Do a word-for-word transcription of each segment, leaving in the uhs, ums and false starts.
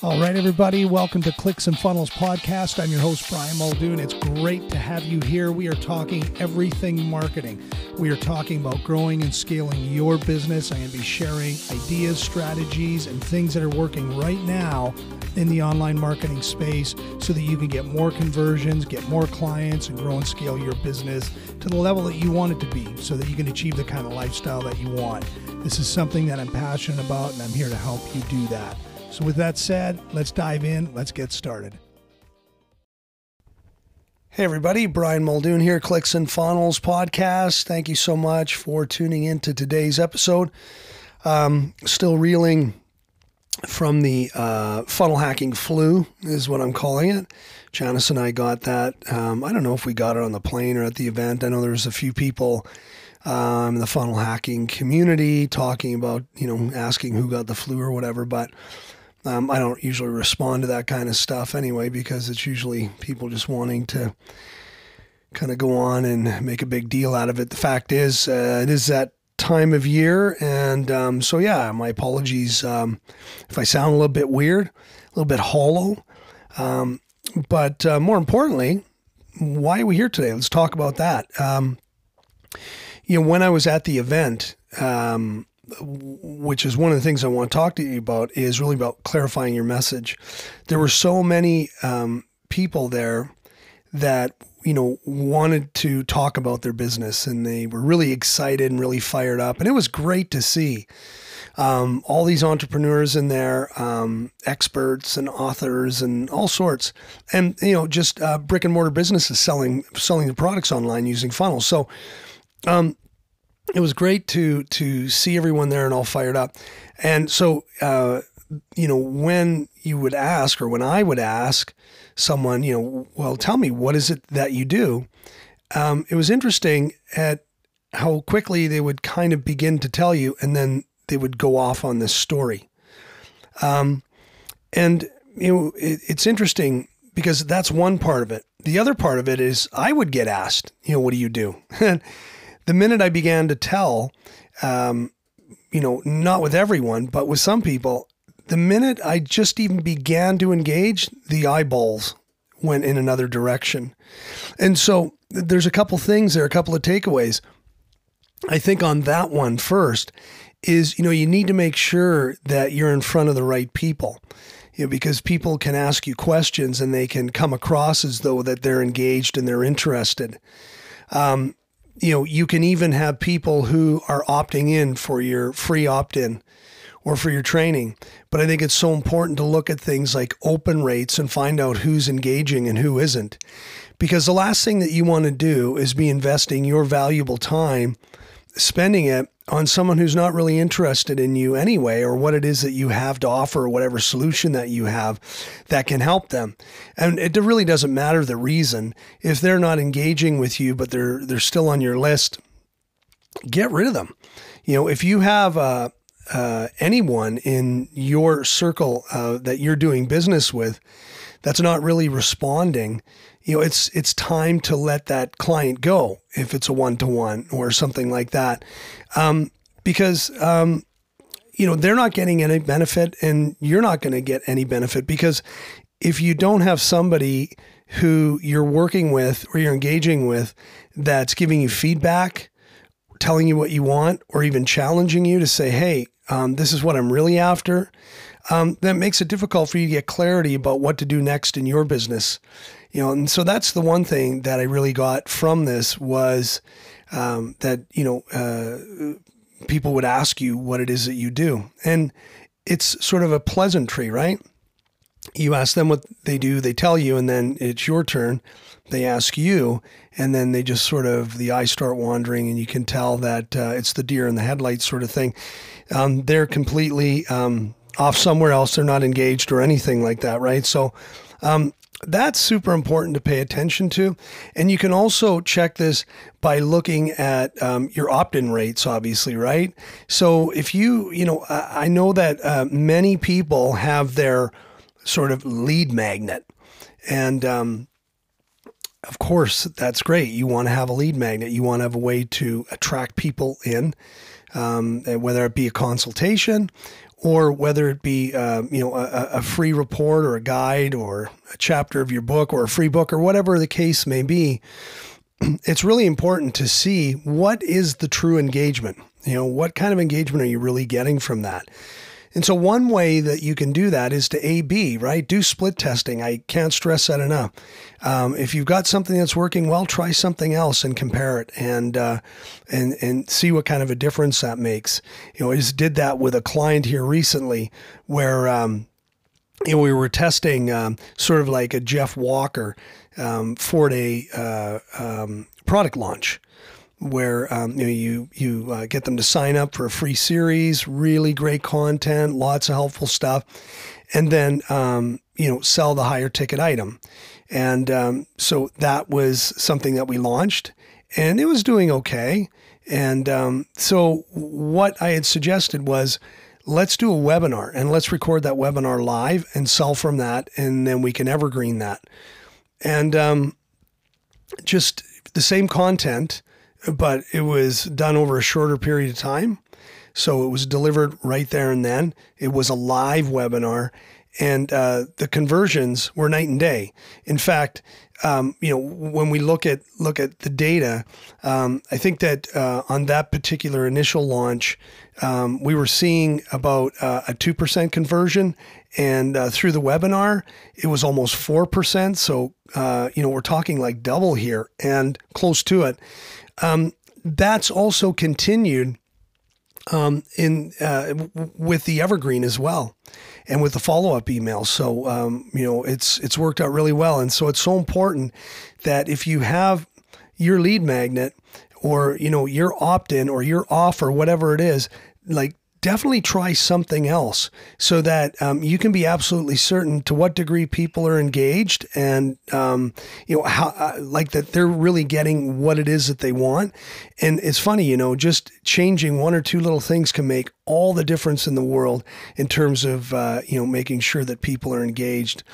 All right, everybody, welcome to Clicks and Funnels Podcast. I'm your host, Brian Muldoon. It's great to have you here. We are talking everything marketing. We are talking about growing and scaling your business. I'm going to be sharing ideas, strategies, and things that are working right now in the online marketing space so that you can get more conversions, get more clients, and grow and scale your business to the level that you want it to be so that you can achieve the kind of lifestyle that you want. This is something that I'm passionate about, and I'm here to help you do that. So with that said, let's dive in. Let's get started. Hey everybody, Brian Muldoon here, Clicks and Funnels Podcast. Thank you so much for tuning in to today's episode. Um, still reeling from the uh, funnel hacking flu is what I'm calling it. Janice and I got that. Um, I don't know if we got it on the plane or at the event. I know there was a few people um, in the funnel hacking community talking about, you know, asking who got the flu or whatever, but Um, I don't usually respond to that kind of stuff anyway, because it's usually people just wanting to kind of go on and make a big deal out of it. The fact is, uh, it is that time of year. And um, so, yeah, my apologies um, if I sound a little bit weird, a little bit hollow. Um, but uh, more importantly, why are we here today? Let's talk about that. Um, you know, when I was at the event, um, which is one of the things I want to talk to you about, is really about clarifying your message. There were so many um, people there that, you know, wanted to talk about their business, and they were really excited and really fired up. And it was great to see um, all these entrepreneurs in there, um, experts and authors and all sorts. And, you know, just uh, brick and mortar businesses selling, selling their products online using funnels. So, um, it was great to to see everyone there and all fired up. And so, uh, you know, when you would ask, or when I would ask someone, you know, well, tell me, what is it that you do? Um, it was interesting at how quickly they would kind of begin to tell you, and then they would go off on this story. Um, and, you know, it, it's interesting because that's one part of it. The other part of it is I would get asked, you know, what do you do? The minute I began to tell, um, you know, not with everyone, but with some people, the minute I just even began to engage, the eyeballs went in another direction. And so there's a couple things there, a couple of takeaways. I think on that one first is, you know, you need to make sure that you're in front of the right people. You know, because people can ask you questions and they can come across as though that they're engaged and they're interested. Um, You know, you can even have people who are opting in for your free opt-in or for your training. But I think it's so important to look at things like open rates and find out who's engaging and who isn't. Because the last thing that you want to do is be investing your valuable time, spending it on someone who's not really interested in you anyway, or what it is that you have to offer, or whatever solution that you have that can help them. And it really doesn't matter the reason. If they're not engaging with you, but they're, they're still on your list, get rid of them. You know, if you have uh, uh, anyone in your circle uh, that you're doing business with that's not really responding, you know, it's, it's time to let that client go if it's a one-to-one or something like that. Um, because, um, you know, they're not getting any benefit and you're not going to get any benefit, because if you don't have somebody who you're working with or you're engaging with that's giving you feedback, telling you what you want, or even challenging you to say, hey, um, this is what I'm really after, Um, that makes it difficult for you to get clarity about what to do next in your business. You know, and so that's the one thing that I really got from this was um, that, you know, uh, people would ask you what it is that you do. And it's sort of a pleasantry, right? You ask them what they do, they tell you, and then it's your turn. They ask you, and then they just sort of, the eyes start wandering, and you can tell that uh, it's the deer in the headlights sort of thing. Um, they're completely... Um, off somewhere else. They're not engaged or anything like that, right? So um, that's super important to pay attention to. And you can also check this by looking at um, your opt-in rates, obviously, right? So if you, you know, I, I know that uh, many people have their sort of lead magnet, and um, of course, that's great. You want to have a lead magnet. You want to have a way to attract people in um, whether it be a consultation or whether it be uh, you know a, a free report or a guide or a chapter of your book or a free book or whatever the case may be. It's really important to see what is the true engagement. You know, what kind of engagement are you really getting from that? And so one way that you can do that is to A B, right? Do split testing. I can't stress that enough. Um, if you've got something that's working well, try something else and compare it and, uh, and, and see what kind of a difference that makes. You know, I just did that with a client here recently where, um, you know, we were testing, um, sort of like a Jeff Walker, um, for a, uh, um, product launch, where um, you know, you, you uh, get them to sign up for a free series, really great content, lots of helpful stuff, and then um, you know, sell the higher ticket item. And um, so that was something that we launched, and it was doing okay. And um, so what I had suggested was, let's do a webinar and let's record that webinar live and sell from that, and then we can evergreen that. And um, just the same content, but it was done over a shorter period of time. So it was delivered right there and then. It was a live webinar, and uh, the conversions were night and day. In fact, um, you know, when we look at look at the data, um, I think that uh, on that particular initial launch, um, we were seeing about uh, a two percent conversion, and uh, through the webinar, it was almost four percent. So, uh, you know, we're talking like double here and close to it. Um, that's also continued um, in uh, w with the evergreen as well, and with the follow-up email. So um, you know, it's it's worked out really well, and so it's so important that if you have your lead magnet or you know your opt-in or your offer, whatever it is, like, definitely try something else so that um, you can be absolutely certain to what degree people are engaged and, um, you know, how, uh, like that they're really getting what it is that they want. And it's funny, you know, just changing one or two little things can make all the difference in the world in terms of, uh, you know, making sure that people are engaged.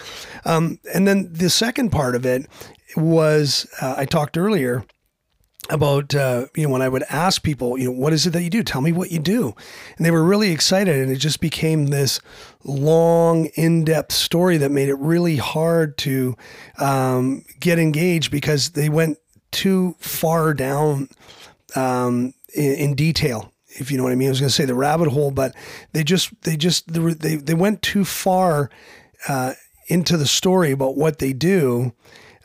Um, and then the second part of it was, uh, I talked earlier about, uh, you know, when I would ask people, you know, what is it that you do? Tell me what you do. And they were really excited. And it just became this long, in-depth story that made it really hard to um, get engaged, because they went too far down um, in, in detail, if you know what I mean. I was going to say the rabbit hole, but they just, they just, they, were, they, they went too far uh, into the story about what they do.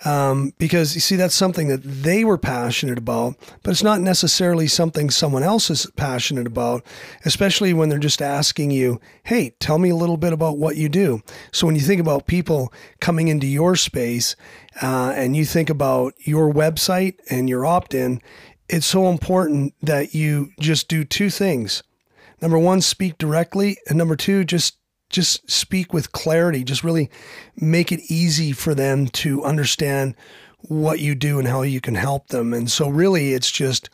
Um, because you see, that's something that they were passionate about, but it's not necessarily something someone else is passionate about, especially when they're just asking you, hey, tell me a little bit about what you do. So when you think about people coming into your space, uh, and you think about your website and your opt-in, it's so important that you just do two things. Number one, speak directly. And number two, just Just speak with clarity. Just really make it easy for them to understand what you do and how you can help them. And so really it's just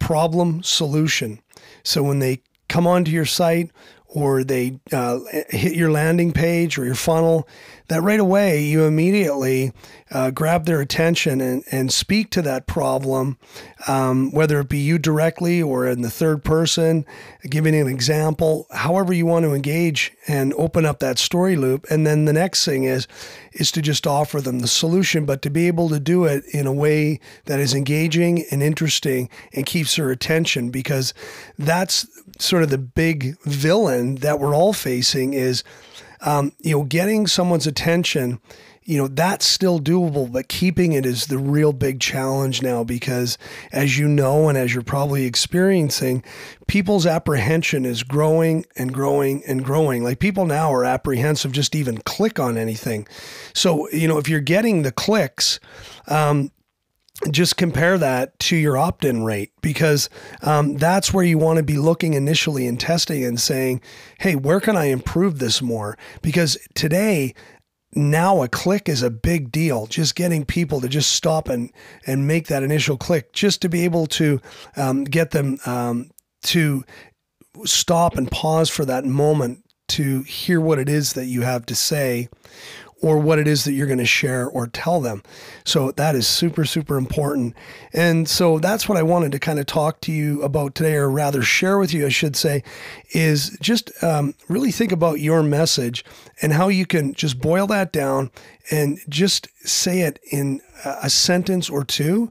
problem solution. So when they come onto your site or they uh, hit your landing page or your funnel, that right away you immediately uh, grab their attention and, and speak to that problem, um, whether it be you directly or in the third person, giving an example, however you want to engage and open up that story loop. And then the next thing is, is to just offer them the solution, but to be able to do it in a way that is engaging and interesting and keeps their attention, because that's sort of the big villain that we're all facing is, um, you know, getting someone's attention. You know, that's still doable, but keeping it is the real big challenge now, because as you know, and as you're probably experiencing, people's apprehension is growing and growing and growing. Like, people now are apprehensive just to even click on anything. So, you know, if you're getting the clicks, um, just compare that to your opt-in rate, because um, that's where you want to be looking initially and testing and saying, hey, where can I improve this more? Because today, now a click is a big deal. Just getting people to just stop and, and make that initial click, just to be able to um, get them um, to stop and pause for that moment to hear what it is that you have to say, or what it is that you're going to share or tell them. So that is super, super important. And so that's what I wanted to kind of talk to you about today, or rather share with you, I should say, is just um, really think about your message and how you can just boil that down and just say it in a sentence or two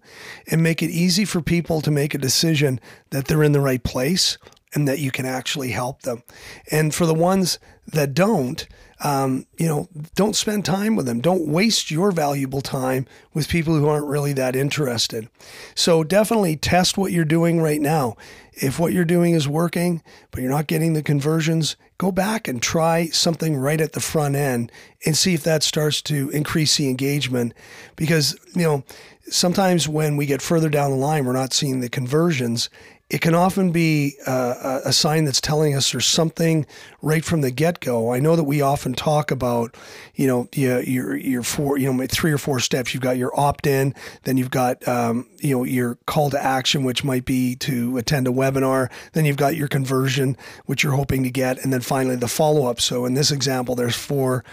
and make it easy for people to make a decision that they're in the right place and that you can actually help them. And for the ones that don't, um, you know, don't spend time with them. Don't waste your valuable time with people who aren't really that interested. So definitely test what you're doing right now. If what you're doing is working, but you're not getting the conversions, go back and try something right at the front end and see if that starts to increase the engagement. Because, you know, sometimes when we get further down the line, we're not seeing the conversions. It can often be uh, a sign that's telling us there's something right from the get-go. I know that we often talk about, you know, your, your, your four, you know, three or four steps. You've got your opt-in, then you've got, um, you know, your call to action, which might be to attend a webinar. Then you've got your conversion, which you're hoping to get. And then finally the follow-up. So in this example, there's four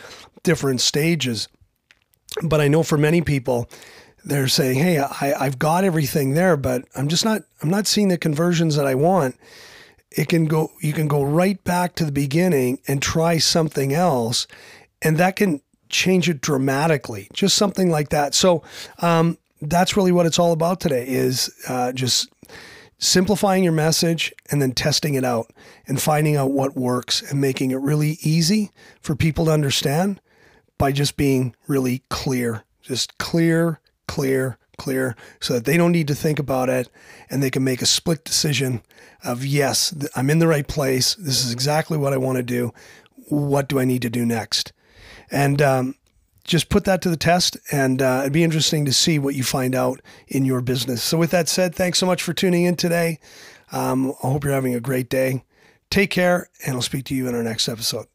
different stages, but I know for many people, they're saying, hey, I, I've got everything there, but I'm just not, I'm not seeing the conversions that I want. It can go, you can go right back to the beginning and try something else. And that can change it dramatically, just something like that. So um, that's really what it's all about today, is uh, just simplifying your message and then testing it out and finding out what works and making it really easy for people to understand by just being really clear, just clear, clear, clear, so that they don't need to think about it and they can make a split decision of, yes, I'm in the right place. This is exactly what I want to do. What do I need to do next? And um, just put that to the test, and uh, it'd be interesting to see what you find out in your business. So with that said, thanks so much for tuning in today. Um, I hope you're having a great day. Take care, and I'll speak to you in our next episode.